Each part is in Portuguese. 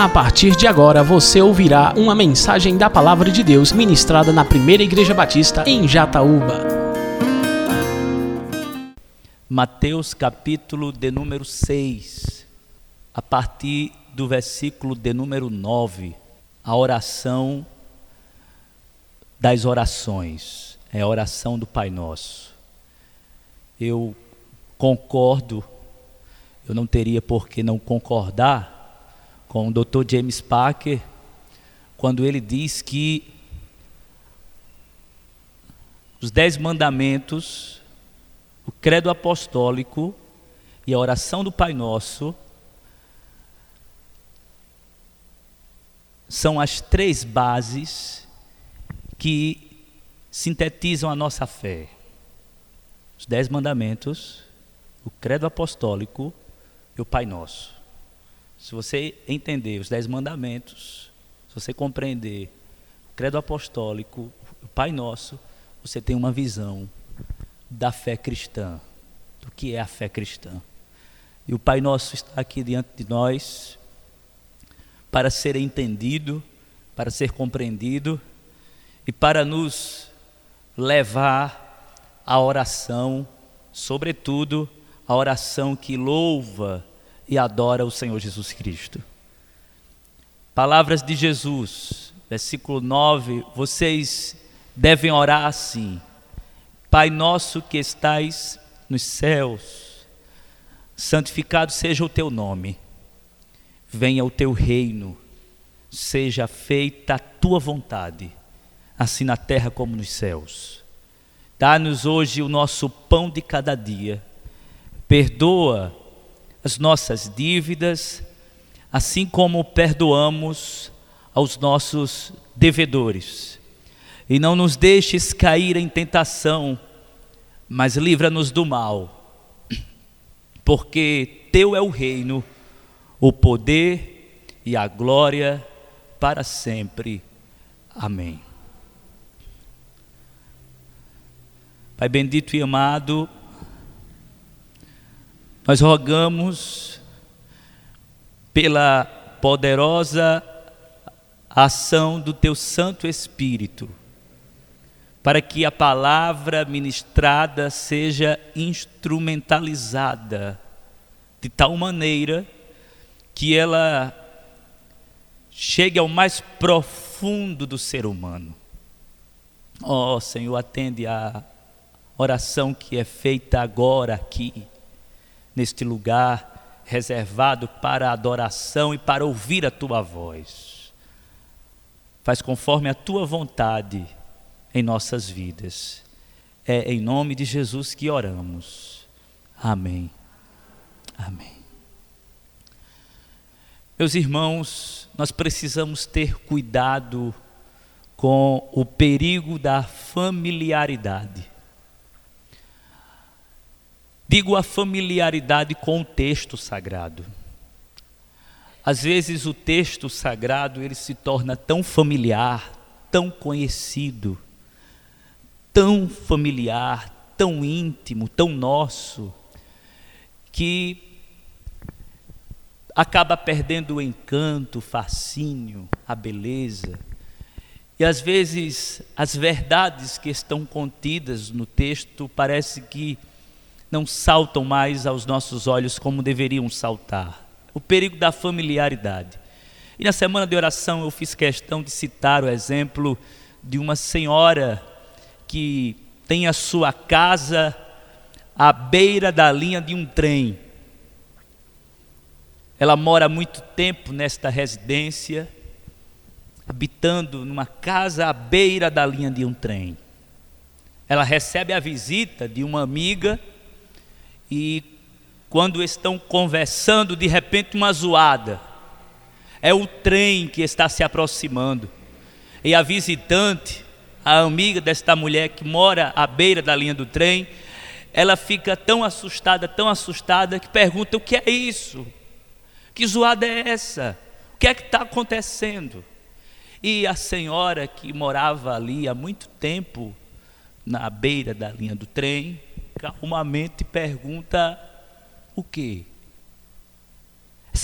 A partir de agora você ouvirá uma mensagem da Palavra de Deus ministrada na Primeira Igreja Batista em Jataúba. Mateus capítulo de número 6, a partir do versículo de número 9, a oração das orações, é a oração do Pai Nosso. Eu concordo, eu não teria por que não concordar com o Dr. James Parker, quando ele diz que os 10 mandamentos, o credo apostólico e a oração do Pai Nosso são as 3 bases que sintetizam a nossa fé. Os 10 mandamentos, o credo apostólico e o Pai Nosso. Se você entender os 10 mandamentos, se você compreender o credo apostólico, o Pai Nosso, você tem uma visão da fé cristã, do que é a fé cristã. E o Pai Nosso está aqui diante de nós para ser entendido, para ser compreendido e para nos levar à oração, sobretudo a oração que louva e adora o Senhor Jesus Cristo. Palavras de Jesus, versículo 9, vocês devem orar assim: Pai nosso que estais nos céus, santificado seja o teu nome, venha o teu reino, seja feita a tua vontade, assim na terra como nos céus. Dá-nos hoje o nosso pão de cada dia, perdoa as nossas dívidas, assim como perdoamos aos nossos devedores. E não nos deixes cair em tentação, mas livra-nos do mal, porque teu é o reino, o poder e a glória para sempre. Amém. Pai bendito e amado, nós rogamos pela poderosa ação do Teu Santo Espírito, para que a palavra ministrada seja instrumentalizada de tal maneira que ela chegue ao mais profundo do ser humano. Ó Senhor, atende a oração que é feita agora aqui, neste lugar reservado para a adoração e para ouvir a Tua voz. Faz conforme a Tua vontade em nossas vidas. É em nome de Jesus que oramos. Amém. Amém. Meus irmãos, nós precisamos ter cuidado com o perigo da familiaridade. Digo a familiaridade com o texto sagrado. Às vezes o texto sagrado ele se torna tão familiar, tão conhecido, tão familiar, tão íntimo, tão nosso, que acaba perdendo o encanto, o fascínio, a beleza. E às vezes as verdades que estão contidas no texto parece que não saltam mais aos nossos olhos como deveriam saltar. O perigo da familiaridade. E na semana de oração eu fiz questão de citar o exemplo de uma senhora que tem a sua casa à beira da linha de um trem. Ela mora há muito tempo nesta residência, habitando numa casa à beira da linha de um trem. Ela recebe a visita de uma amiga, e quando estão conversando, de repente uma zoada. É o trem que está se aproximando. E a visitante, a amiga desta mulher que mora à beira da linha do trem, ela fica tão assustada, que pergunta: o que é isso? Que zoada é essa? O que é que está acontecendo? E a senhora que morava ali há muito tempo, na beira da linha do trem, calmamente pergunta: o quê?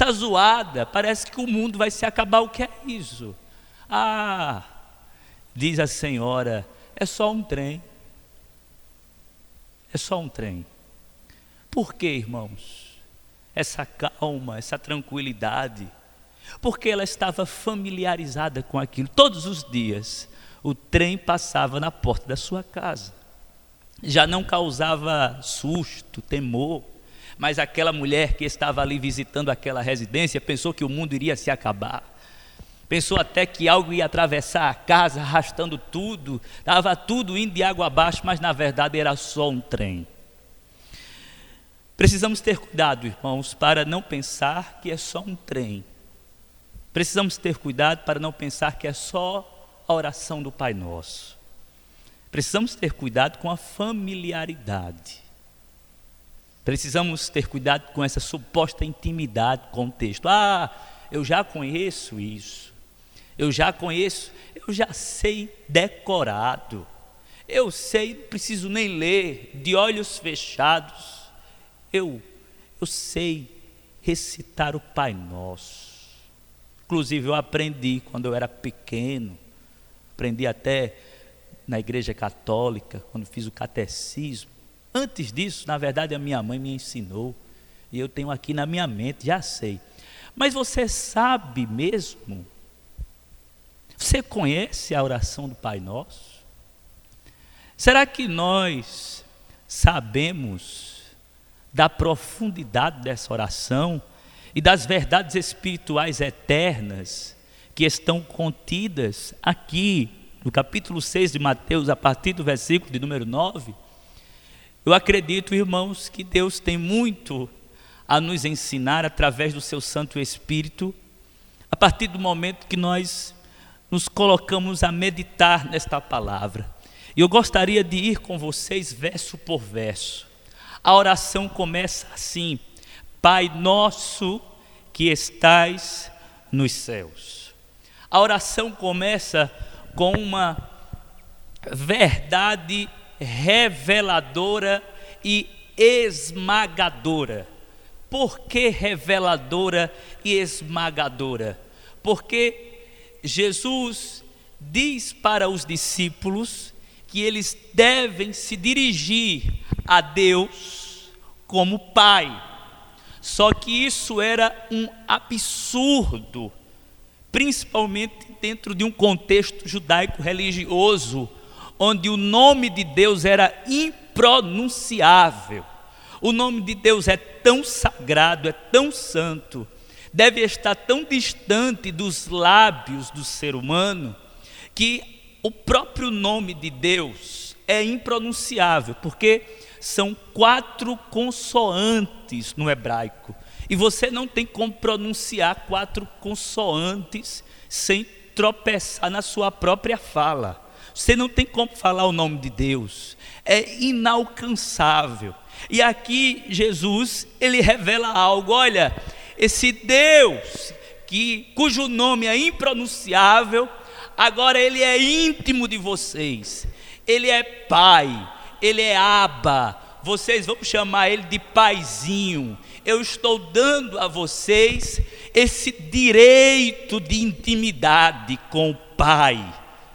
essa zoada, parece que o mundo vai se acabar, o que é isso? Ah, diz a senhora, é só um trem. É só um trem. Por que, irmãos, essa calma, essa tranquilidade? Porque ela estava familiarizada com aquilo. Todos os dias o trem passava na porta da sua casa. Já não causava susto, temor. Mas aquela mulher que estava ali visitando aquela residência pensou que o mundo iria se acabar. Pensou até que algo ia atravessar a casa, arrastando tudo. Estava tudo indo de água abaixo, mas na verdade era só um trem. Precisamos ter cuidado, irmãos, para não pensar que é só um trem. Precisamos ter cuidado para não pensar que é só a oração do Pai Nosso. Precisamos ter cuidado com a familiaridade. Precisamos ter cuidado com essa suposta intimidade com o texto. Ah, eu já conheço isso. Eu já conheço, eu já sei decorado. Eu sei, não preciso nem ler, de olhos fechados. Eu sei recitar o Pai Nosso. Inclusive eu aprendi quando eu era pequeno. Aprendi até na igreja católica, quando fiz o catecismo. Antes disso, na verdade, a minha mãe me ensinou. E eu tenho aqui na minha mente, já sei. Mas você sabe mesmo? Você conhece a oração do Pai Nosso? Será que nós sabemos da profundidade dessa oração e das verdades espirituais eternas que estão contidas aqui no capítulo 6 de Mateus, a partir do versículo de número 9? Eu acredito, irmãos, que Deus tem muito a nos ensinar através do seu Santo Espírito, a partir do momento que nós nos colocamos a meditar nesta palavra. E eu gostaria de ir com vocês verso por verso. A oração começa assim: Pai nosso que estais nos céus. A oração começa com uma verdade reveladora e esmagadora. Por que reveladora e esmagadora? Porque Jesus diz para os discípulos que eles devem se dirigir a Deus como Pai. Só que isso era um absurdo, principalmente dentro de um contexto judaico-religioso, onde o nome de Deus era impronunciável. O nome de Deus é tão sagrado, é tão santo, deve estar tão distante dos lábios do ser humano, que o próprio nome de Deus é impronunciável, porque são 4 consoantes no hebraico. E você não tem como pronunciar 4 consoantes sem tropeçar na sua própria fala. Você não tem como falar o nome de Deus, é inalcançável. E aqui Jesus, ele revela algo. Olha, esse Deus cujo nome é impronunciável, agora ele é íntimo de vocês. Ele é Pai, ele é Abba. Vocês vão chamar ele de Paizinho. Eu estou dando a vocês esse direito de intimidade com o Pai,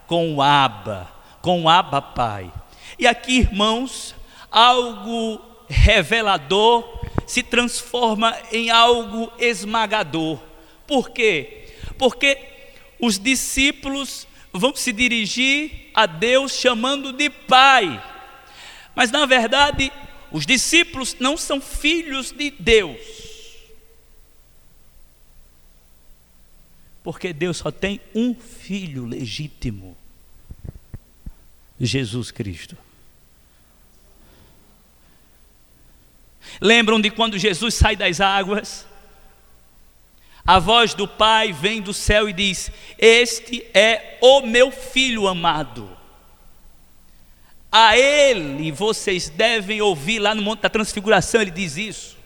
com o Abba Pai. E aqui, irmãos, algo revelador se transforma em algo esmagador. Por quê? Porque os discípulos vão se dirigir a Deus chamando de Pai. Mas, na verdade, os discípulos não são filhos de Deus. Porque Deus só tem um filho legítimo: Jesus Cristo. Lembram de quando Jesus sai das águas? A voz do Pai vem do céu e diz: este é o meu filho amado, a ele vocês devem ouvir. Lá no Monte da Transfiguração ele diz isso: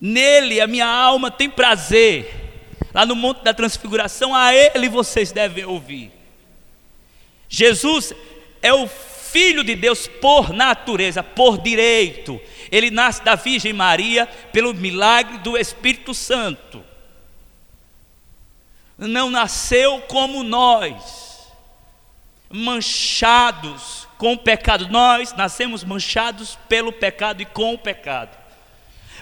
nele a minha alma tem prazer. Lá no Monte da Transfiguração, a ele vocês devem ouvir. Jesus é o Filho de Deus por natureza, por direito. Ele nasce da Virgem Maria pelo milagre do Espírito Santo. Não nasceu como nós, manchados com o pecado. Nós nascemos manchados pelo pecado e com o pecado.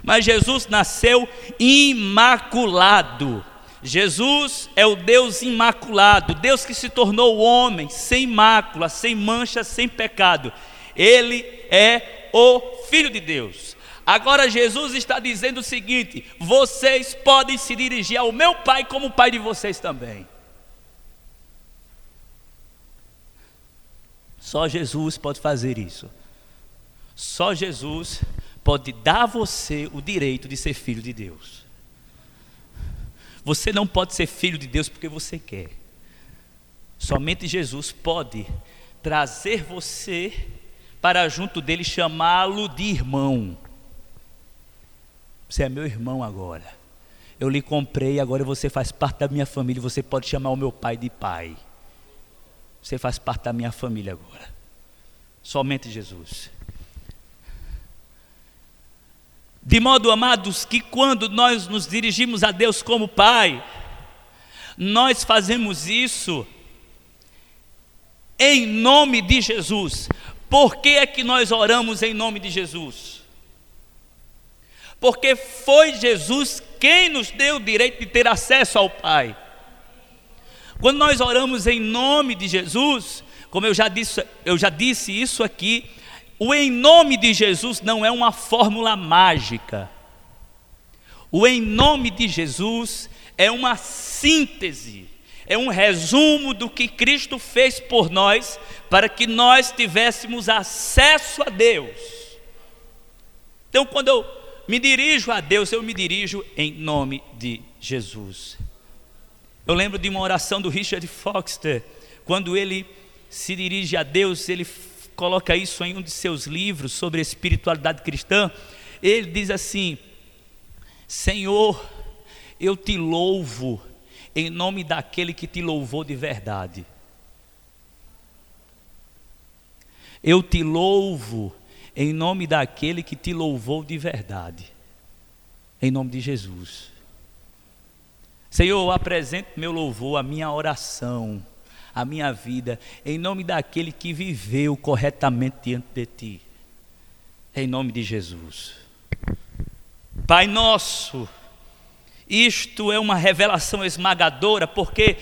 Mas Jesus nasceu imaculado. Jesus é o Deus imaculado, Deus que se tornou homem, sem mácula, sem mancha, sem pecado. Ele é o Filho de Deus. Agora Jesus está dizendo o seguinte: vocês podem se dirigir ao meu Pai como o Pai de vocês também. Só Jesus pode fazer isso. Só Jesus pode dar a você o direito de ser filho de Deus. Você não pode ser filho de Deus porque você quer. Somente Jesus pode trazer você para junto dele, chamá-lo de irmão. Você é meu irmão agora. Eu lhe comprei, agora você faz parte da minha família. Você pode chamar o meu Pai de Pai. Você faz parte da minha família agora. Somente Jesus. De modo, amados, que quando nós nos dirigimos a Deus como Pai, nós fazemos isso em nome de Jesus. Por que é que nós oramos em nome de Jesus? Porque foi Jesus quem nos deu o direito de ter acesso ao Pai. Quando nós oramos em nome de Jesus, como eu já disse isso aqui, o em nome de Jesus não é uma fórmula mágica. O em nome de Jesus é uma síntese, é um resumo do que Cristo fez por nós, para que nós tivéssemos acesso a Deus. Então, quando eu me dirijo a Deus, eu me dirijo em nome de Jesus. Eu lembro de uma oração do Richard Foster, quando ele se dirige a Deus, ele coloca isso em um de seus livros sobre espiritualidade cristã. Ele diz assim: Senhor, eu te louvo em nome daquele que te louvou de verdade. Eu te louvo em nome daquele que te louvou de verdade. Em nome de Jesus. Senhor, eu apresento meu louvor, a minha oração, a minha vida, em nome daquele que viveu corretamente diante de ti, em nome de Jesus. Pai Nosso, isto é uma revelação esmagadora, porque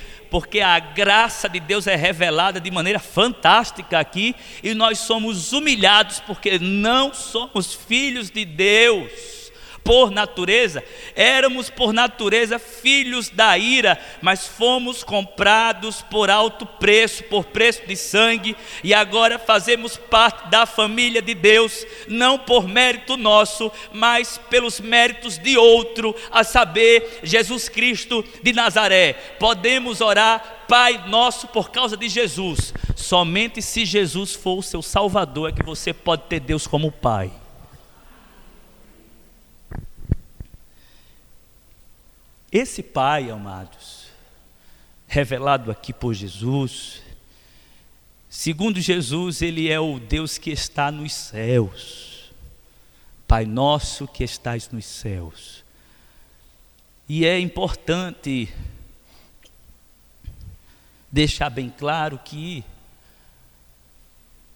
a graça de Deus é revelada de maneira fantástica aqui, e nós somos humilhados, porque não somos filhos de Deus. Por natureza, éramos por natureza filhos da ira, mas fomos comprados por alto preço, por preço de sangue, e agora fazemos parte da família de Deus, não por mérito nosso, mas pelos méritos de outro, a saber, Jesus Cristo de Nazaré. Podemos orar Pai Nosso por causa de Jesus. Somente se Jesus for o seu Salvador é que você pode ter Deus como Pai. Esse Pai, amados, revelado aqui por Jesus, segundo Jesus, ele é o Deus que está nos céus, Pai Nosso que estás nos céus. E é importante deixar bem claro que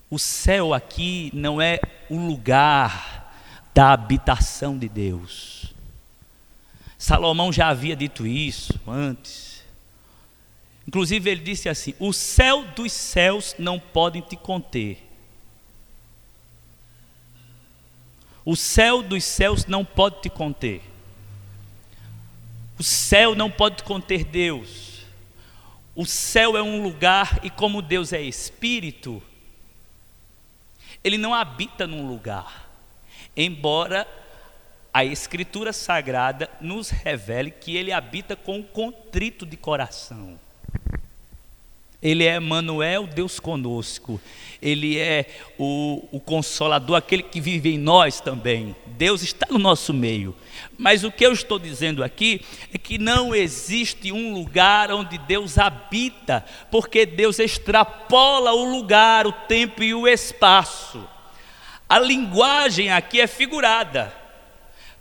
o céu aqui não é o lugar da habitação de Deus. Salomão já havia dito isso antes. Inclusive ele disse assim: o céu dos céus não podem te conter. O céu dos céus não pode te conter. O céu não pode conter Deus. O céu é um lugar, e como Deus é espírito, ele não habita num lugar. Embora a Escritura Sagrada nos revele que ele habita com o contrito de coração. Ele é Emmanuel, Deus conosco. Ele é o Consolador, aquele que vive em nós também. Deus está no nosso meio. Mas o que eu estou dizendo aqui é que não existe um lugar onde Deus habita, porque Deus extrapola o lugar, o tempo e o espaço. A linguagem aqui é figurada.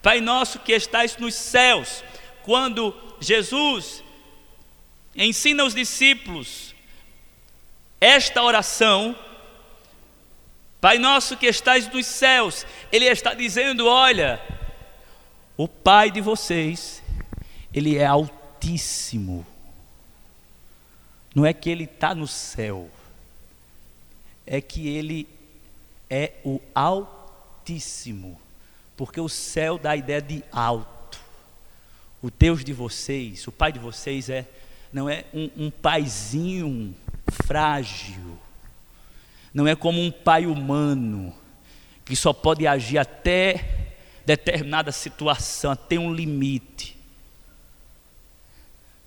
Pai nosso que estais nos céus, quando Jesus ensina os discípulos esta oração, Pai nosso que estais nos céus, ele está dizendo: olha, o Pai de vocês, ele é altíssimo. Não é que ele está no céu, é que ele é o Altíssimo, porque o céu dá a ideia de alto. O Deus de vocês, o Pai de vocês não é um paizinho frágil, não é como um pai humano, que só pode agir até determinada situação, até um limite.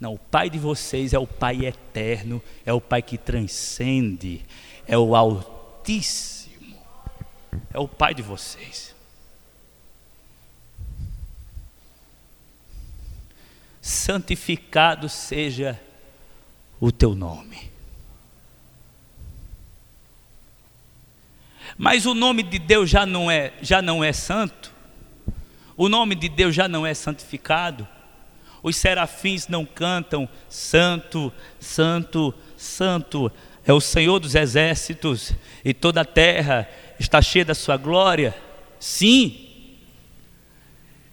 Não, o Pai de vocês é o Pai eterno, é o Pai que transcende, é o Altíssimo, é o Pai de vocês. Santificado seja o teu nome. Mas o nome de Deus já não é santo? O nome de Deus já não é santificado? Os serafins não cantam: santo, santo, santo é o Senhor dos exércitos, e toda a terra está cheia da sua glória? Sim.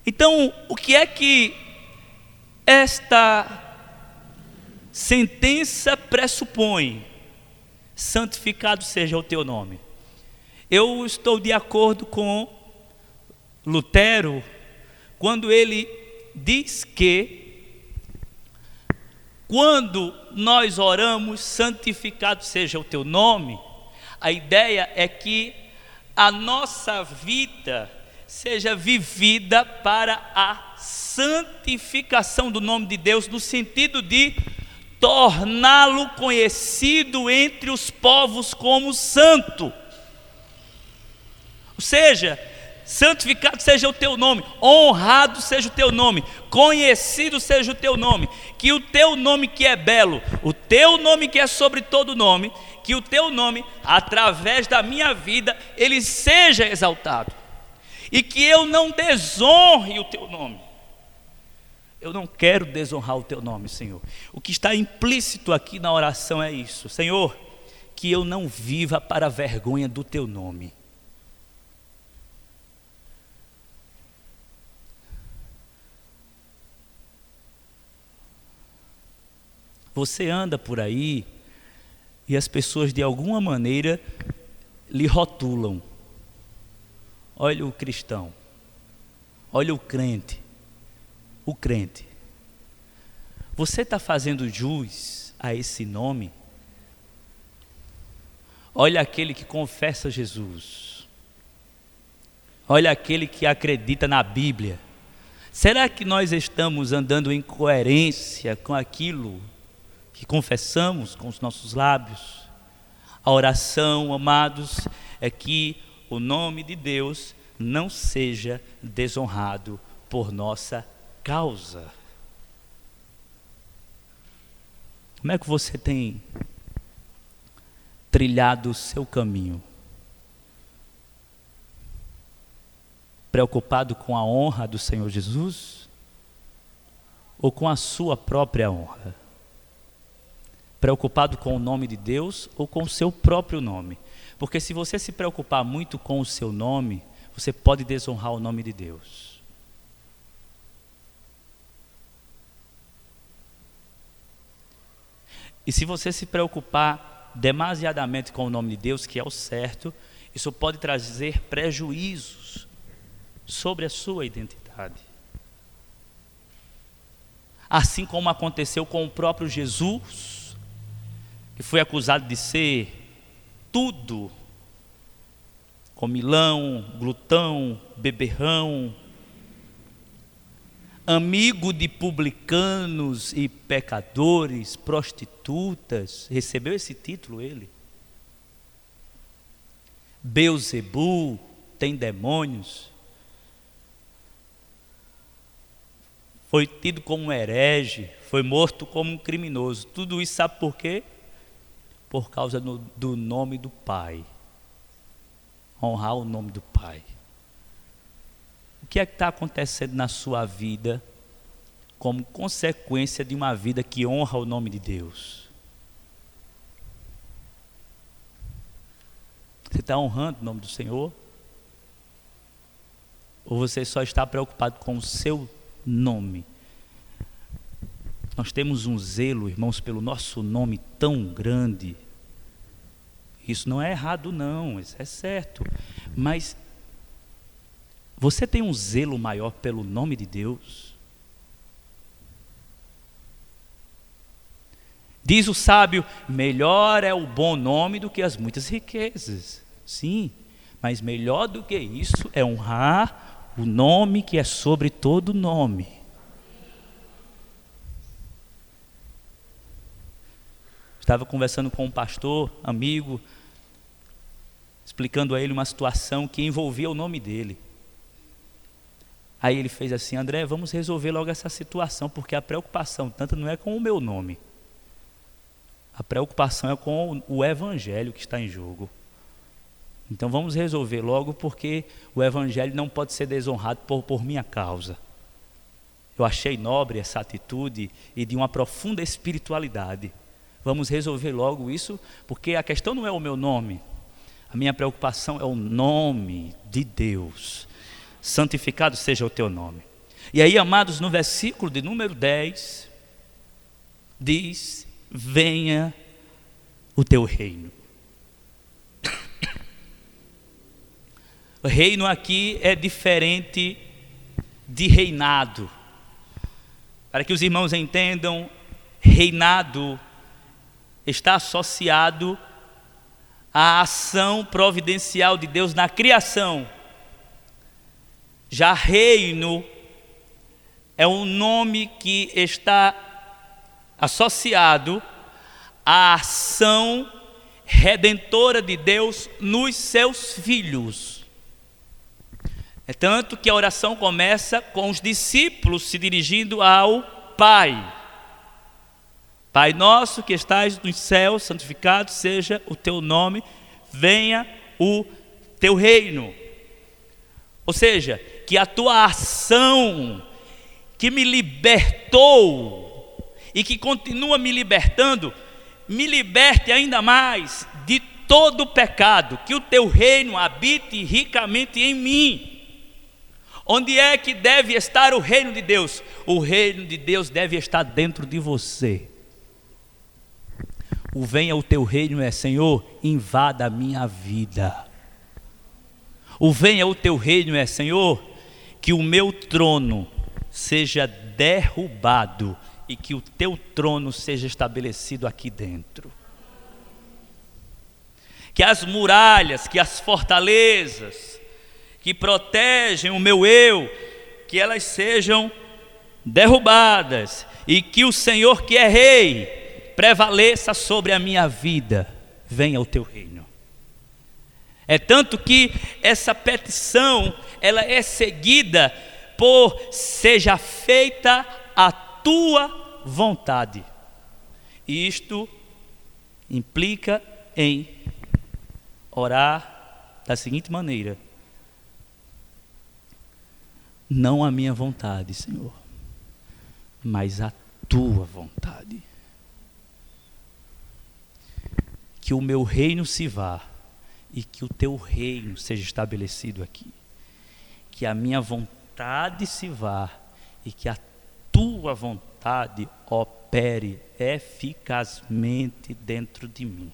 Então, o que é que esta sentença pressupõe? Santificado seja o teu nome. Eu estou de acordo com Lutero, quando ele diz que quando nós oramos, santificado seja o teu nome, a ideia é que a nossa vida seja vivida para a santificação do nome de Deus, no sentido de torná-lo conhecido entre os povos como santo. Ou seja, santificado seja o teu nome, honrado seja o teu nome, conhecido seja o teu nome, que o teu nome que é belo, o teu nome que é sobre todo nome, que o teu nome, através da minha vida, ele seja exaltado, e que eu não desonre o teu nome. Eu não quero desonrar o teu nome, Senhor. O que está implícito aqui na oração é isso: Senhor, que eu não viva para a vergonha do teu nome. Você anda por aí e as pessoas de alguma maneira lhe rotulam. Olha o cristão, olha o crente, o crente. Você está fazendo jus a esse nome? Olha aquele que confessa Jesus. Olha aquele que acredita na Bíblia. Será que nós estamos andando em coerência com aquilo que confessamos com os nossos lábios? A oração, amados, é que o nome de Deus não seja desonrado por nossa causa. Como é que você tem trilhado o seu caminho? Preocupado com a honra do Senhor Jesus ou com a sua própria honra? Preocupado com o nome de Deus ou com o seu próprio nome? Porque se você se preocupar muito com o seu nome, você pode desonrar o nome de Deus. E se você se preocupar demasiadamente com o nome de Deus, que é o certo, isso pode trazer prejuízos sobre a sua identidade. Assim como aconteceu com o próprio Jesus, que foi acusado de ser tudo, comilão, glutão, beberrão, amigo de publicanos e pecadores, prostitutas, recebeu esse título ele. Beelzebu, tem demônios. Foi tido como um herege, foi morto como um criminoso. Tudo isso sabe por quê? Por causa do nome do Pai. honrar o nome do Pai. O que é que está acontecendo na sua vida como consequência de uma vida que honra o nome de Deus? Você está honrando o nome do Senhor? Ou você só está preocupado com o seu nome? Nós temos um zelo, irmãos, pelo nosso nome tão grande. Isso não é errado, não, isso é certo. Mas você tem um zelo maior pelo nome de Deus? Diz o sábio, melhor é o bom nome do que as muitas riquezas. Sim, mas melhor do que isso é honrar o nome que é sobre todo nome. Estava conversando com um pastor, amigo, explicando a ele uma situação que envolvia o nome dele. Aí ele fez assim, André, vamos resolver logo essa situação, porque a preocupação tanto não é com o meu nome. A preocupação é com o evangelho que está em jogo. Então vamos resolver logo, porque o evangelho não pode ser desonrado por minha causa. Eu achei nobre essa atitude e de uma profunda espiritualidade. Vamos resolver logo isso, porque a questão não é o meu nome. A minha preocupação é o nome de Deus. Santificado seja o teu nome. E aí, amados, no versículo de número 10, diz, venha o teu reino. O reino aqui é diferente de reinado. Para que os irmãos entendam, reinado está associado à ação providencial de Deus na criação. Já reino é um nome que está associado à ação redentora de Deus nos seus filhos. É tanto que a oração começa com os discípulos se dirigindo ao Pai. Pai nosso que estás nos céus, santificado seja o teu nome, venha o teu reino. Ou seja, que a tua ação que me libertou e que continua me libertando, me liberte ainda mais de todo o pecado, que o teu reino habite ricamente em mim. Onde é que deve estar o reino de Deus? O reino de Deus deve estar dentro de você. O venha o teu reino é, Senhor, invada a minha vida. O venha o teu reino é, Senhor, que o meu trono seja derrubado e que o teu trono seja estabelecido aqui dentro. Que as muralhas, que as fortalezas que protegem o meu eu, que elas sejam derrubadas e que o Senhor que é rei prevaleça sobre a minha vida, venha o teu reino. É tanto que essa petição, ela é seguida por seja feita a tua vontade. E isto implica em orar da seguinte maneira: não a minha vontade, Senhor, mas a tua vontade. Que o meu reino se vá e que o teu reino seja estabelecido aqui. Que a minha vontade se vá e que a tua vontade opere eficazmente dentro de mim.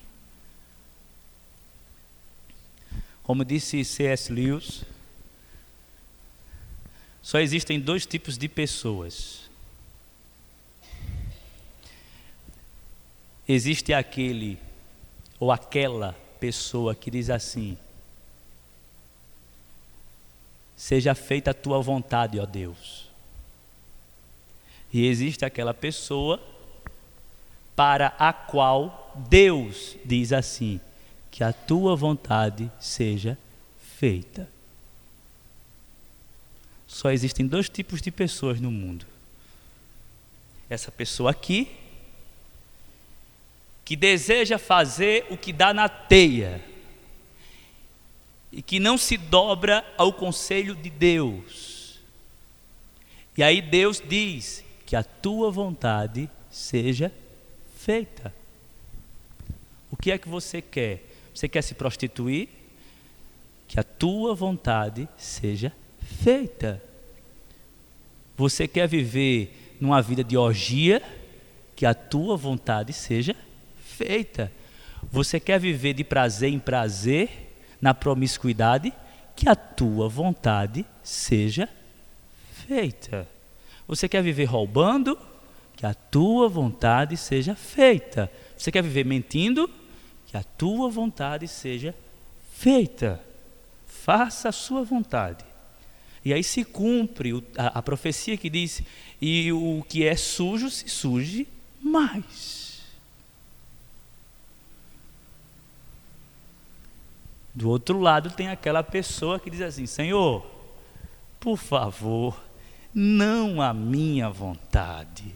Como disse C.S. Lewis, só existem dois tipos de pessoas. Existe aquele ou aquela pessoa que diz assim, seja feita a tua vontade, ó Deus. E existe aquela pessoa para a qual Deus diz assim, que a tua vontade seja feita. Só existem dois tipos de pessoas no mundo. Essa pessoa aqui, que deseja fazer o que dá na telha, e que não se dobra ao conselho de Deus. E aí Deus diz que a tua vontade seja feita. O que é que você quer? Você quer se prostituir? Que a tua vontade seja feita. Você quer viver numa vida de orgia? Que a tua vontade seja feita. Você quer viver de prazer em prazer, na promiscuidade? Que a tua vontade seja feita. Você quer viver roubando? Que a tua vontade seja feita. Você quer viver mentindo? Que a tua vontade seja feita. Faça a sua vontade. E aí se cumpre a profecia que diz: e o que é sujo se suje mais. Do outro lado tem aquela pessoa que diz assim: Senhor, por favor, não a minha vontade,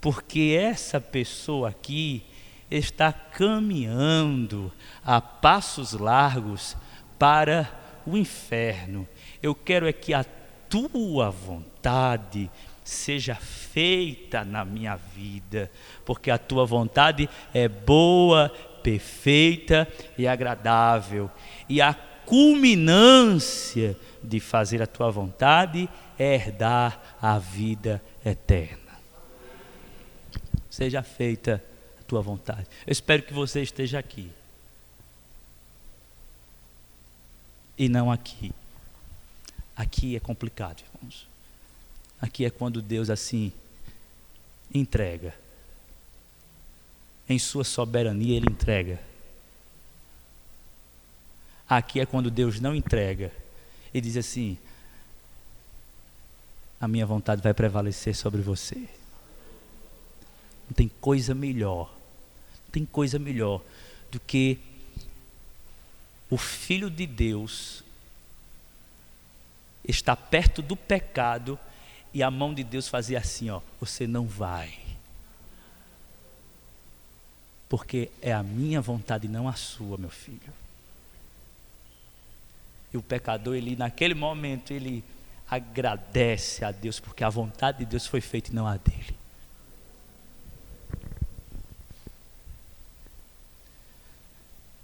porque essa pessoa aqui está caminhando a passos largos para o inferno. Eu quero é que a tua vontade seja feita na minha vida, porque a tua vontade é boa, perfeita e agradável. E a culminância de fazer a tua vontade é herdar a vida eterna. Seja feita a tua vontade. Eu espero que você esteja aqui e não aqui. Aqui é complicado, irmãos. Aqui é quando Deus assim entrega. Em sua soberania Ele entrega. Aqui é quando Deus não entrega e diz assim: a minha vontade vai prevalecer sobre você. Não tem coisa melhor, não tem coisa melhor do que o Filho de Deus estar perto do pecado e a mão de Deus fazer assim, ó: você não vai, porque é a minha vontade, não a sua, meu filho. E o pecador, ele naquele momento, ele agradece a Deus, porque a vontade de Deus foi feita e não a dele.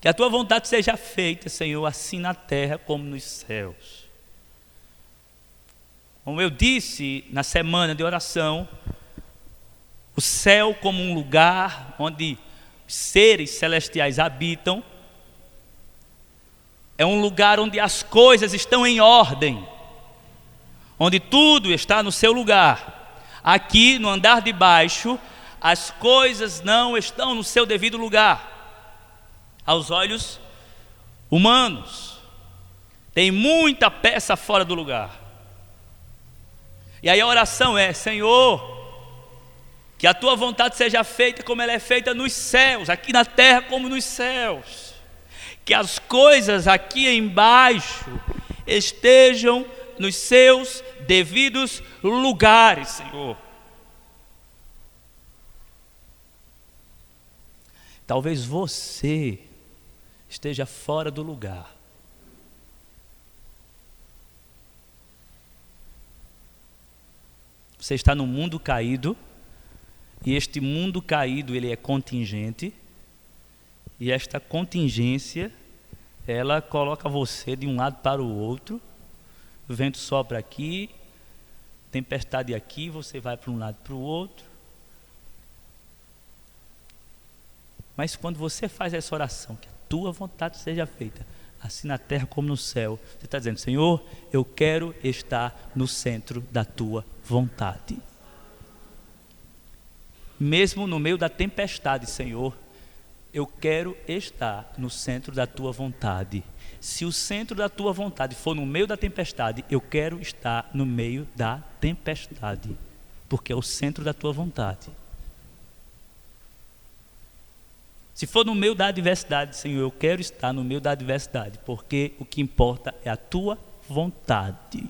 Que a tua vontade seja feita, Senhor, assim na terra como nos céus. Como eu disse na semana de oração, o céu como um lugar onde os seres celestiais habitam, é um lugar onde as coisas estão em ordem, onde tudo está no seu lugar. Aqui no andar de baixo, as coisas não estão no seu devido lugar aos olhos humanos. Tem muita peça fora do lugar. E aí a oração é: Senhor, que a tua vontade seja feita como ela é feita nos céus, aqui na terra como nos céus. Que as coisas aqui embaixo estejam nos seus devidos lugares, Senhor. Talvez você esteja fora do lugar. Você está num mundo caído, e este mundo caído, ele é contingente, e esta contingência, ela coloca você de um lado para o outro. O vento sopra aqui, tempestade aqui, você vai para um lado para o outro. Mas quando você faz essa oração, que a tua vontade seja feita, assim na terra como no céu, você está dizendo: Senhor, eu quero estar no centro da tua vontade. Mesmo no meio da tempestade, Senhor, eu quero estar no centro da tua vontade. Se o centro da tua vontade for no meio da tempestade, eu quero estar no meio da tempestade, porque é o centro da tua vontade. Se for no meio da adversidade, Senhor, eu quero estar no meio da adversidade, porque o que importa é a tua vontade.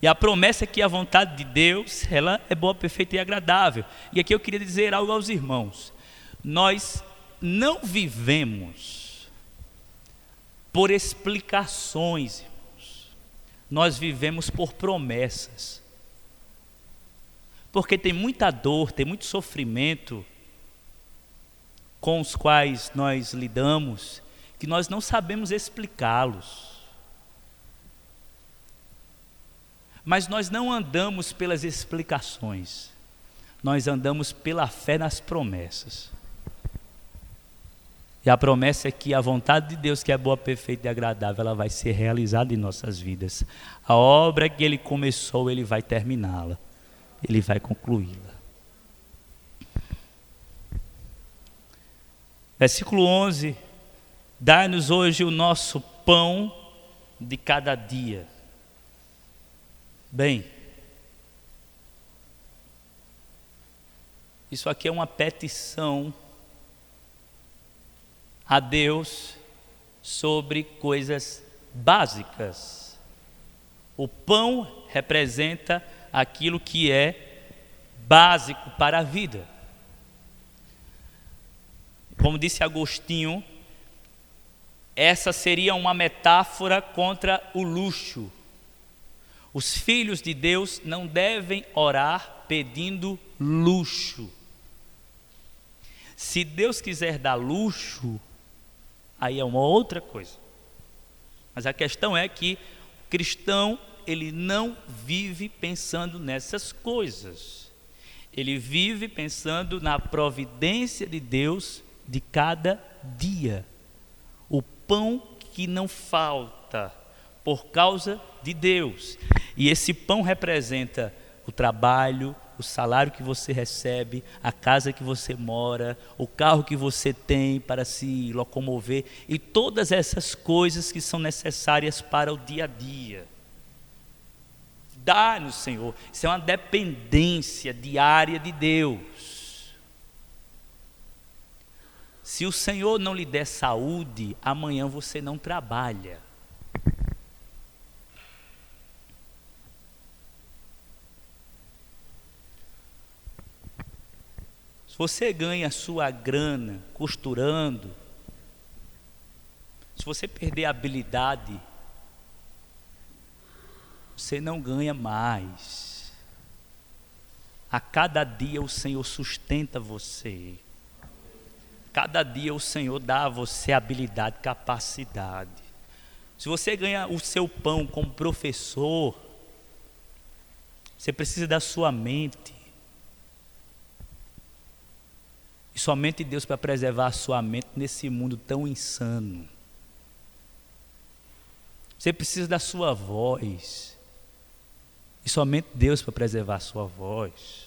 E a promessa é que a vontade de Deus, ela é boa, perfeita e agradável. E aqui eu queria dizer algo aos irmãos: nós não vivemos por explicações, irmãos. Nós vivemos por promessas. Porque tem muita dor, tem muito sofrimento com os quais nós lidamos, que nós não sabemos explicá-los. Mas nós não andamos pelas explicações, nós andamos pela fé nas promessas. E a promessa é que a vontade de Deus, que é boa, perfeita e agradável, ela vai ser realizada em nossas vidas. A obra que Ele começou, Ele vai terminá-la, Ele vai concluí-la. Versículo 11: dai-nos hoje o nosso pão de cada dia. Bem, isso aqui é uma petição a Deus sobre coisas básicas. O pão representa aquilo que é básico para a vida. Como disse Agostinho, essa seria uma metáfora contra o luxo. Os filhos de Deus não devem orar pedindo luxo. Se Deus quiser dar luxo, aí é uma outra coisa. Mas a questão é que o cristão, ele não vive pensando nessas coisas. Ele vive pensando na providência de Deus de cada dia. O pão que não falta por causa de Deus. E esse pão representa o trabalho, o salário que você recebe, a casa que você mora, o carro que você tem para se locomover e todas essas coisas que são necessárias para o dia a dia. Dá-nos, Senhor. Isso é uma dependência diária de Deus. Se o Senhor não lhe der saúde, amanhã você não trabalha. Se você ganha sua grana costurando, se você perder a habilidade, você não ganha mais. A cada dia o Senhor sustenta você. Cada dia o Senhor dá a você habilidade, capacidade. Se você ganha o seu pão como professor, você precisa da sua mente. E somente Deus para preservar a sua mente nesse mundo tão insano. Você precisa da sua voz. E somente Deus para preservar a sua voz.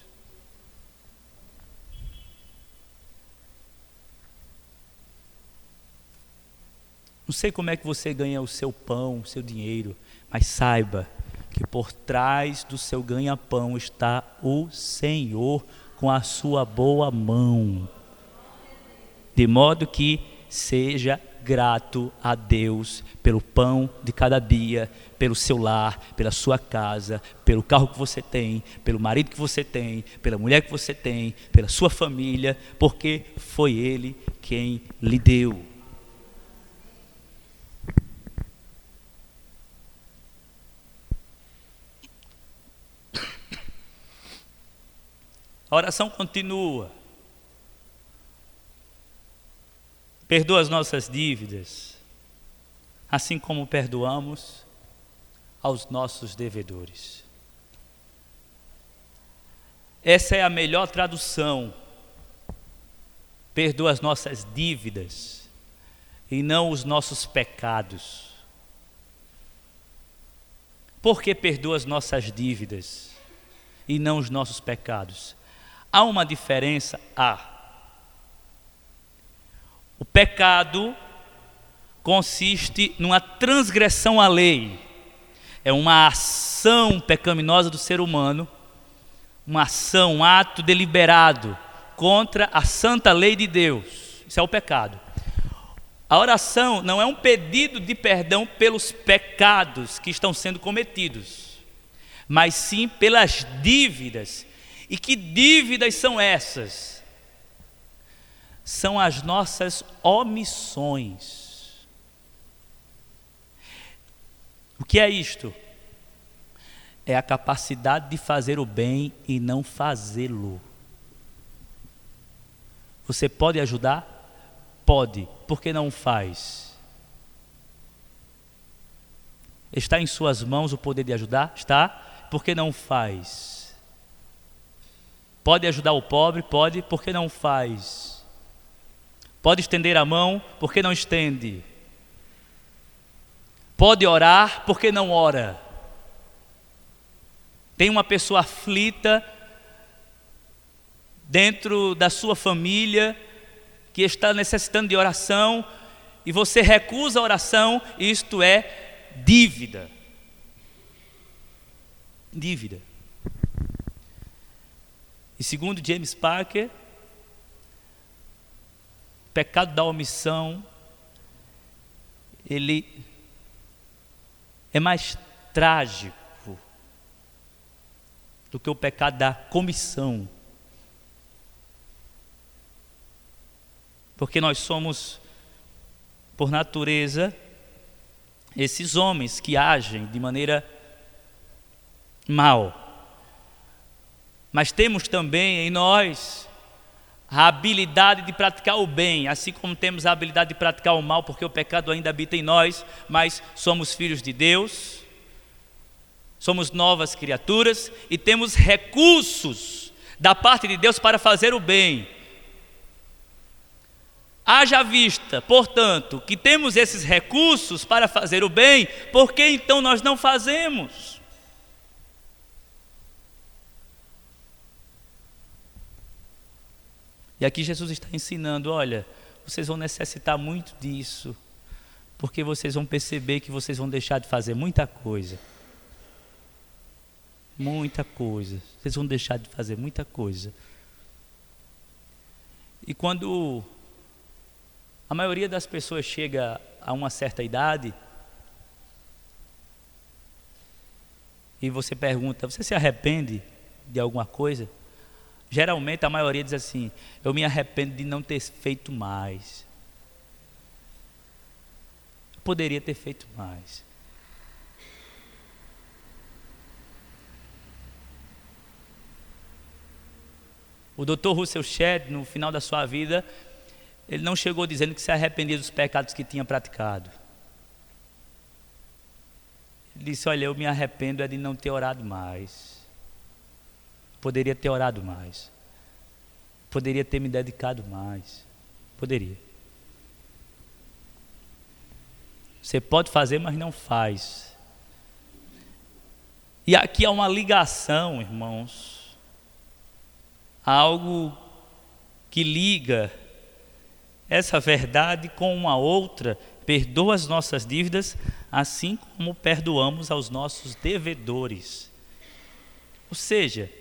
Não sei como é que você ganha o seu pão, o seu dinheiro, mas saiba que por trás do seu ganha-pão está o Senhor com a sua boa mão. De modo que seja grato a Deus pelo pão de cada dia, pelo seu lar, pela sua casa, pelo carro que você tem, pelo marido que você tem, pela mulher que você tem, pela sua família, porque foi Ele quem lhe deu. A oração continua. Perdoa as nossas dívidas, assim como perdoamos aos nossos devedores. Essa é a melhor tradução. Perdoa as nossas dívidas e não os nossos pecados. Por que perdoa as nossas dívidas e não os nossos pecados? Há uma diferença? Há. O pecado consiste numa transgressão à lei. É uma ação pecaminosa do ser humano, uma ação, um ato deliberado contra a santa lei de Deus. Isso é o pecado. A oração não é um pedido de perdão pelos pecados que estão sendo cometidos, mas sim pelas dívidas. E que dívidas são essas? São as nossas omissões. O que é isto? É a capacidade de fazer o bem e não fazê-lo. Você pode ajudar? Pode. Por que não faz? Está em suas mãos o poder de ajudar? Está. Por que não faz? Pode ajudar o pobre? Pode. Por que não faz? Pode estender a mão? Por que não estende? Pode orar? Por que não ora? Tem uma pessoa aflita dentro da sua família que está necessitando de oração e você recusa a oração, isto é dívida. Dívida. E segundo James Parker, o pecado da omissão, ele é mais trágico do que o pecado da comissão. Porque nós somos, por natureza, esses homens que agem de maneira mal. Mas temos também em nós a habilidade de praticar o bem, assim como temos a habilidade de praticar o mal, porque o pecado ainda habita em nós, mas somos filhos de Deus. Somos novas criaturas e temos recursos da parte de Deus para fazer o bem. Haja vista, portanto, que temos esses recursos para fazer o bem, por que então nós não fazemos? E aqui Jesus está ensinando, olha, vocês vão necessitar muito disso, porque vocês vão perceber que vocês vão deixar de fazer muita coisa. Muita coisa. Vocês vão deixar de fazer muita coisa. E quando a maioria das pessoas chega a uma certa idade e você pergunta, você se arrepende de alguma coisa? Geralmente a maioria diz assim, eu me arrependo de não ter feito mais. Eu poderia ter feito mais. O doutor Russell Shedd, no final da sua vida, ele não chegou dizendo que se arrependia dos pecados que tinha praticado. Ele disse, olha, eu me arrependo de não ter orado mais. Poderia ter orado mais. Poderia ter me dedicado mais. Poderia. Você pode fazer, mas não faz. E aqui há uma ligação, irmãos. Algo que liga essa verdade com uma outra, perdoa as nossas dívidas, assim como perdoamos aos nossos devedores. Ou seja,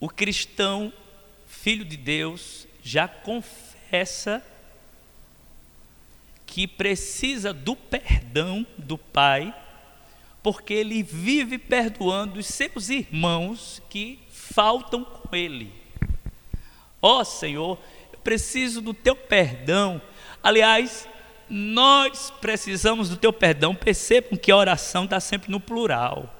o cristão, filho de Deus, já confessa que precisa do perdão do Pai, porque ele vive perdoando os seus irmãos que faltam com ele. Ó Senhor, eu preciso do teu perdão. Aliás, nós precisamos do teu perdão. Percebam que a oração está sempre no plural.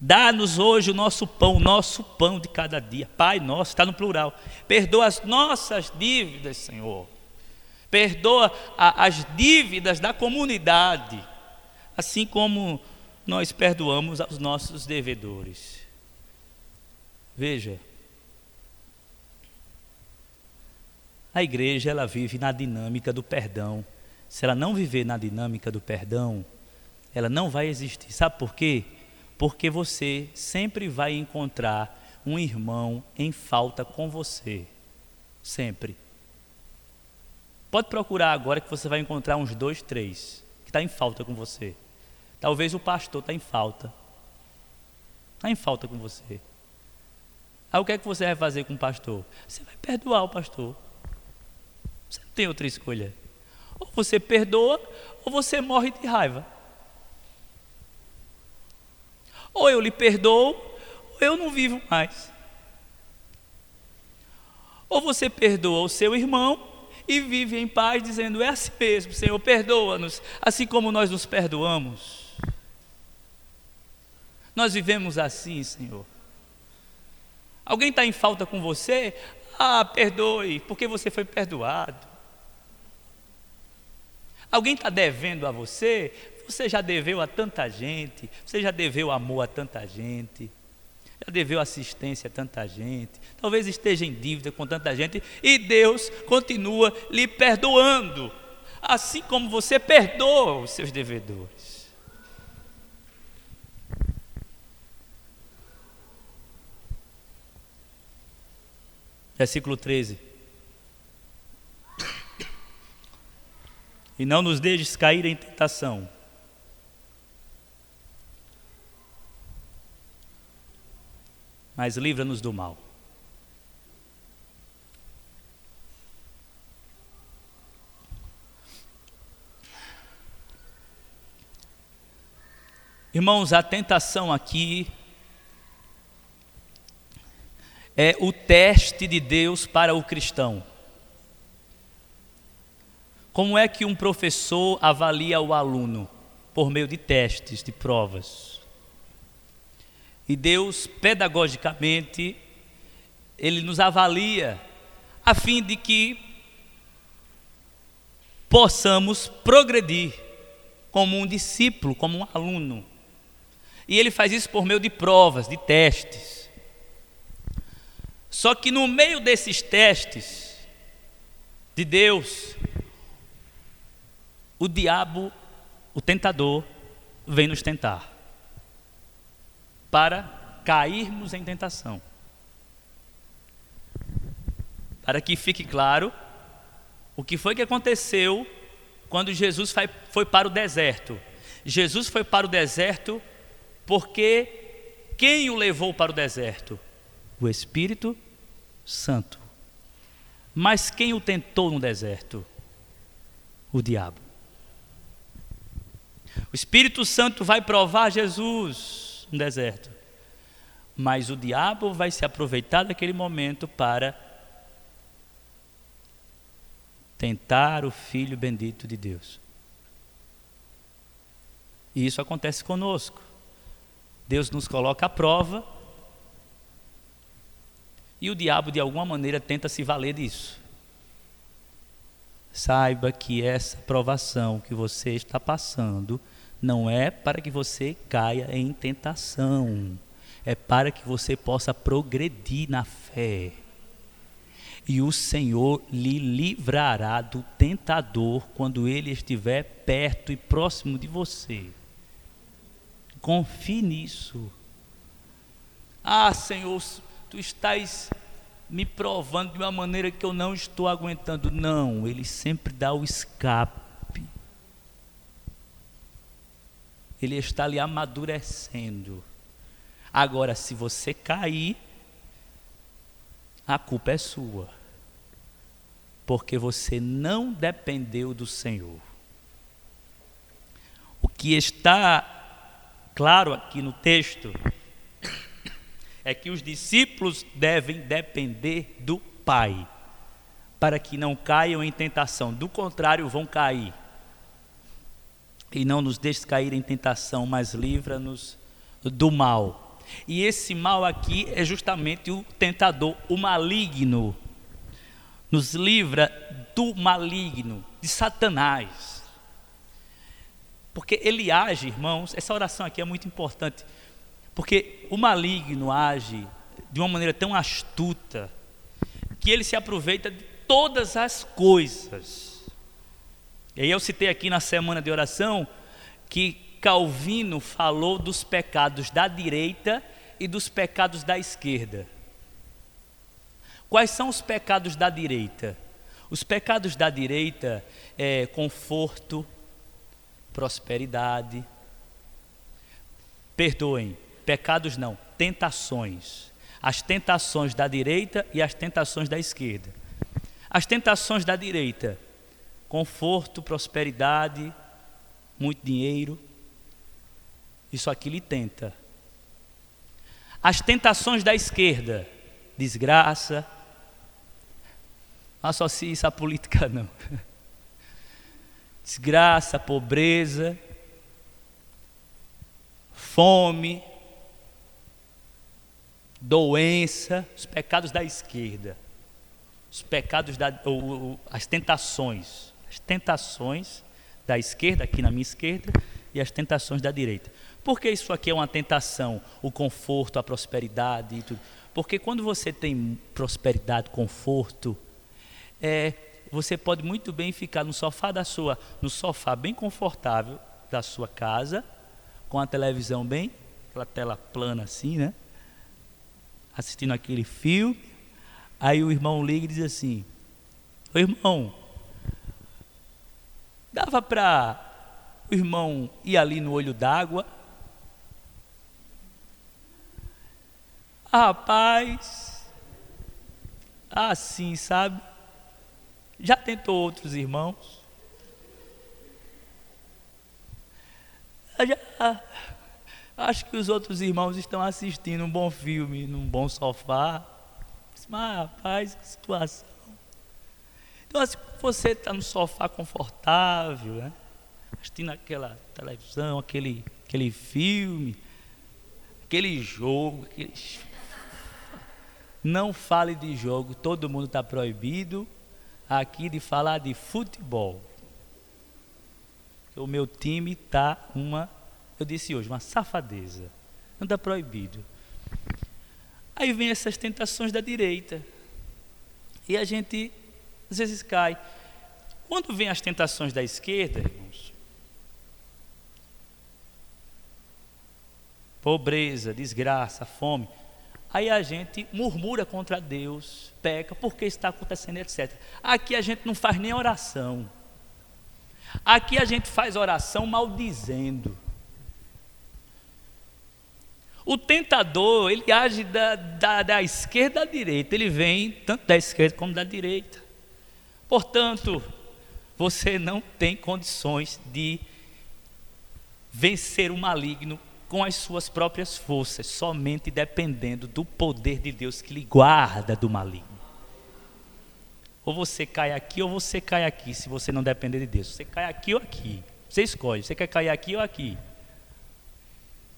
Dá-nos hoje o nosso pão de cada dia. Pai nosso, está no plural. Perdoa as nossas dívidas, Senhor. Perdoa as dívidas da comunidade, assim como nós perdoamos aos nossos devedores. Veja, a igreja ela vive na dinâmica do perdão. Se ela não viver na dinâmica do perdão, ela não vai existir. Sabe por quê? Porque você sempre vai encontrar um irmão em falta com você. Sempre. Pode procurar agora que você vai encontrar uns 2, 3 que está em falta com você. Talvez o pastor está em falta. Está em falta com você. Aí o que é que você vai fazer com o pastor? Você vai perdoar o pastor. Você não tem outra escolha. Ou você perdoa, ou você morre de raiva. Ou eu lhe perdoo, ou eu não vivo mais. Ou você perdoa o seu irmão, e vive em paz, dizendo é a si mesmo: Senhor, perdoa-nos, assim como nós nos perdoamos. Nós vivemos assim, Senhor. Alguém está em falta com você? Ah, perdoe, porque você foi perdoado. Alguém está devendo a você? Você já deveu a tanta gente, você já deveu amor a tanta gente, já deveu assistência a tanta gente, talvez esteja em dívida com tanta gente, e Deus continua lhe perdoando, assim como você perdoa os seus devedores. Versículo 13. E não nos deixes cair em tentação, mas livra-nos do mal. Irmãos, a tentação aqui é o teste de Deus para o cristão. Como é que um professor avalia o aluno? Por meio de testes, de provas. E Deus, pedagogicamente, Ele nos avalia a fim de que possamos progredir como um discípulo, como um aluno. E Ele faz isso por meio de provas, de testes. Só que no meio desses testes de Deus, o diabo, o tentador, vem nos tentar para cairmos em tentação. Para que fique claro o que foi que aconteceu quando Jesus foi para o deserto. Jesus foi para o deserto porque quem o levou para o deserto? O Espírito Santo. Mas quem o tentou no deserto? O diabo. O Espírito Santo vai provar Jesus no deserto, mas o diabo vai se aproveitar daquele momento para tentar o Filho bendito de Deus. E isso acontece conosco. Deus nos coloca à prova e o diabo de alguma maneira tenta se valer disso. Saiba que essa provação que você está passando não é para que você caia em tentação, é para que você possa progredir na fé. E o Senhor lhe livrará do tentador quando ele estiver perto e próximo de você. Confie nisso. Ah, Senhor, tu estás me provando de uma maneira que eu não estou aguentando. Não, Ele sempre dá o escape. Ele está lhe amadurecendo. Agora, se você cair, a culpa é sua, porque você não dependeu do Senhor. O que está claro aqui no texto é que os discípulos devem depender do Pai, para que não caiam em tentação. Do contrário, vão cair. E não nos deixes cair em tentação, mas livra-nos do mal. E esse mal aqui é justamente o tentador, o maligno. Nos livra do maligno, de Satanás. Porque ele age, irmãos, essa oração aqui é muito importante. Porque o maligno age de uma maneira tão astuta que ele se aproveita de todas as coisas. E aí eu citei aqui na semana de oração que Calvino falou dos pecados da direita e dos pecados da esquerda. Quais são os pecados da direita? Os pecados da direita é conforto, prosperidade, perdoem. Pecados não, tentações. As tentações da direita e as tentações da esquerda. As tentações da direita, conforto, prosperidade, muito dinheiro. Isso aqui lhe tenta. As tentações da esquerda, desgraça, Não associe isso à política, não. Desgraça, pobreza, fome, doença, os pecados da esquerda, os pecados as tentações da esquerda, aqui na minha esquerda, e as tentações da direita. Por que isso aqui é uma tentação? O conforto, a prosperidade e tudo. Porque quando você tem prosperidade, conforto, você pode muito bem ficar no sofá bem confortável da sua casa, com a televisão bem, aquela tela plana assim, né? Assistindo aquele filme. Aí o irmão liga e diz assim: ô irmão, dava para o irmão ir ali no olho d'água? Ah, rapaz, assim, sabe? Já tentou outros irmãos? Já, acho que os outros irmãos estão assistindo um bom filme, num bom sofá. Mas, rapaz, que situação. Então, assim, você está no sofá confortável, né? Assistindo aquela televisão, aquele filme, aquele jogo. Não fale de jogo, todo mundo está proibido aqui de falar de futebol. O meu time está uma safadeza. Não está proibido. Aí vem essas tentações da direita. E a gente, às vezes, cai. Quando vem as tentações da esquerda, irmãos, pobreza, desgraça, fome, aí a gente murmura contra Deus, peca, porque está acontecendo, etc. Aqui a gente não faz nem oração. Aqui a gente faz oração maldizendo. O tentador, ele age da esquerda à direita, ele vem tanto da esquerda como da direita. Portanto, você não tem condições de vencer o maligno com as suas próprias forças, somente dependendo do poder de Deus que lhe guarda do maligno. Ou você cai aqui ou você cai aqui, se você não depender de Deus. Você cai aqui ou aqui, você escolhe, você quer cair aqui ou aqui.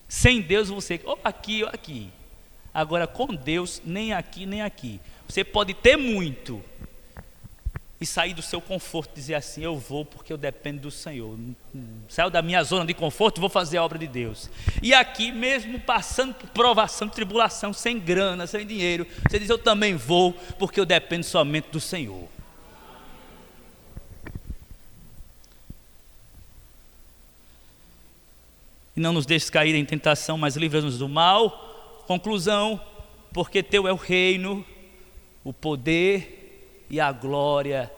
Sem Deus você, ou aqui ou aqui. Agora com Deus, nem aqui nem aqui. Você pode ter muito e sair do seu conforto, dizer assim: eu vou porque eu dependo do Senhor. Saiu da minha zona de conforto, vou fazer a obra de Deus. E aqui, mesmo passando por provação, tribulação, sem grana, sem dinheiro, você diz: eu também vou porque eu dependo somente do Senhor. Não nos deixes cair em tentação, mas livra-nos do mal. Conclusão: porque teu é o reino, o poder e a glória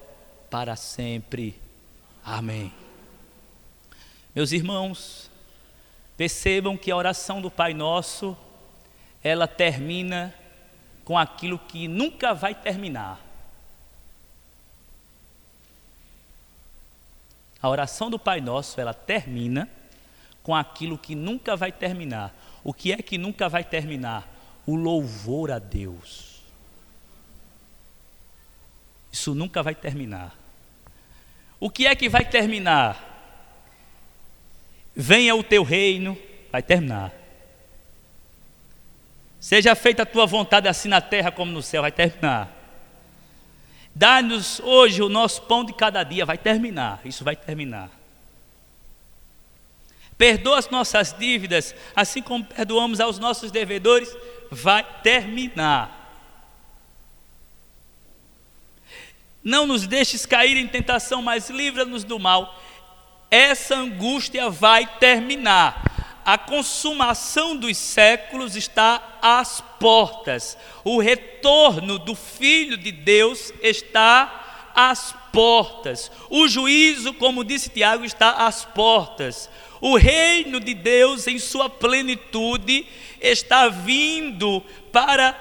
para sempre. Amém. Meus irmãos, percebam que a oração do Pai Nosso, ela termina com aquilo que nunca vai terminar. A oração do Pai Nosso, ela termina com aquilo que nunca vai terminar. O que é que nunca vai terminar? O louvor a Deus. Isso nunca vai terminar. O que é que vai terminar? Venha o teu reino, vai terminar. Seja feita a tua vontade, assim na terra como no céu, vai terminar. Dá-nos hoje o nosso pão de cada dia, vai terminar. Isso vai terminar. Perdoa as nossas dívidas, assim como perdoamos aos nossos devedores, vai terminar. Não nos deixes cair em tentação, mas livra-nos do mal. Essa angústia vai terminar. A consumação dos séculos está às portas. O retorno do Filho de Deus está às portas. O juízo, como disse Tiago, está às portas. O reino de Deus em sua plenitude está vindo para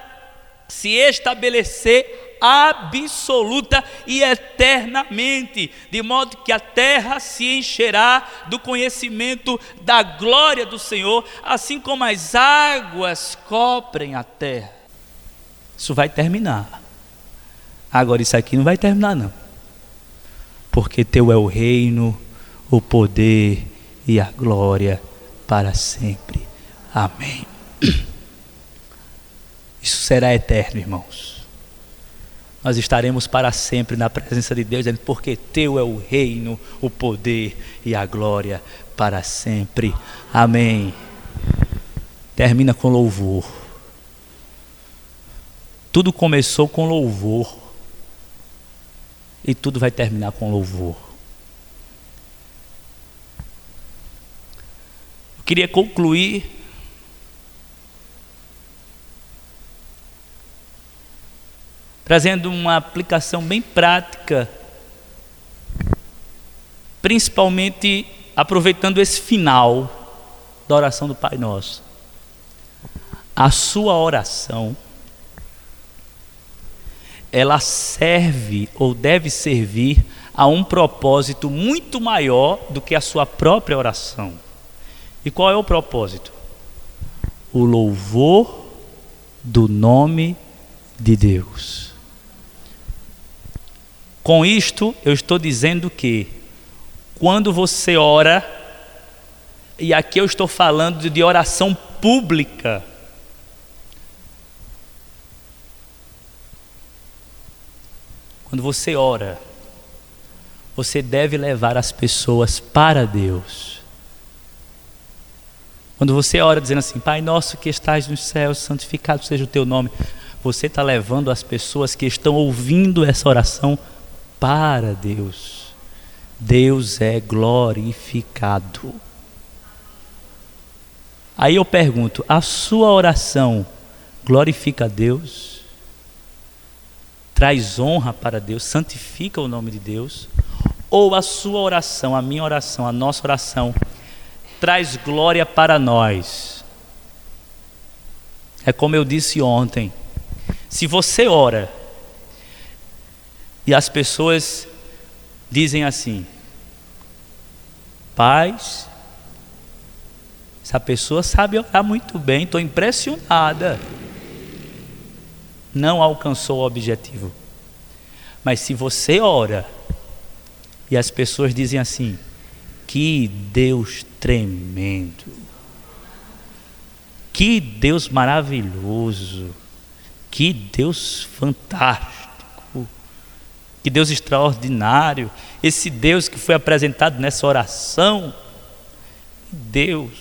se estabelecer absoluta e eternamente, de modo que a terra se encherá do conhecimento da glória do Senhor, assim como as águas cobrem a terra. Isso vai terminar. Agora isso aqui não vai terminar não, porque teu é o reino, o poder e a glória para sempre. Amém. Isso será eterno, irmãos. Nós estaremos para sempre na presença de Deus, porque teu é o reino, o poder e a glória para sempre. Amém. Termina com louvor. Tudo começou com louvor e tudo vai terminar com louvor. Eu queria concluir trazendo uma aplicação bem prática, principalmente aproveitando esse final da oração do Pai Nosso. A sua oração, ela serve ou deve servir a um propósito muito maior do que a sua própria oração. E qual é o propósito? O louvor do nome de Deus. Com isto, eu estou dizendo que quando você ora, e aqui eu estou falando de oração pública, quando você ora, você deve levar as pessoas para Deus. Quando você ora dizendo assim, Pai nosso que estás nos céus, santificado seja o teu nome, você está levando as pessoas que estão ouvindo essa oração para Deus. Deus é glorificado. Aí eu pergunto, a sua oração glorifica a Deus? Traz honra para Deus? Santifica o nome de Deus? Ou a sua oração, a minha oração, a nossa oração traz glória para nós? É como eu disse ontem, se você ora e as pessoas dizem assim, paz, essa pessoa sabe orar muito bem, estou impressionada. Não alcançou o objetivo. Mas se você ora e as pessoas dizem assim, que Deus tremendo, que Deus maravilhoso, que Deus fantástico, que Deus extraordinário, esse Deus que foi apresentado nessa oração, Deus,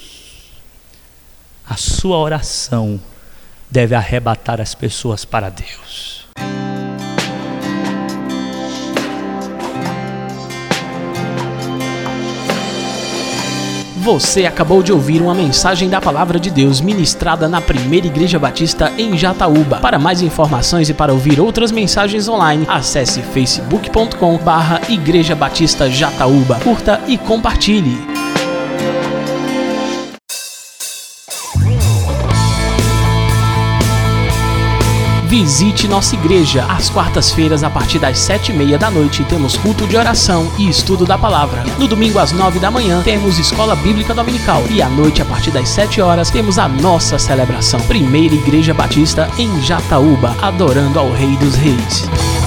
a sua oração deve arrebatar as pessoas para Deus. Você acabou de ouvir uma mensagem da Palavra de Deus ministrada na Primeira Igreja Batista em Jataúba. Para mais informações e para ouvir outras mensagens online, acesse facebook.com/Igreja Batista Jataúba. Curta e compartilhe. Visite nossa igreja. Às quartas-feiras, a partir das 7h30 da noite, temos culto de oração e estudo da palavra. No domingo, às 9h da manhã, temos escola bíblica dominical. E à noite, a partir das 7h, temos a nossa celebração. Primeira Igreja Batista em Jataúba, adorando ao Rei dos Reis.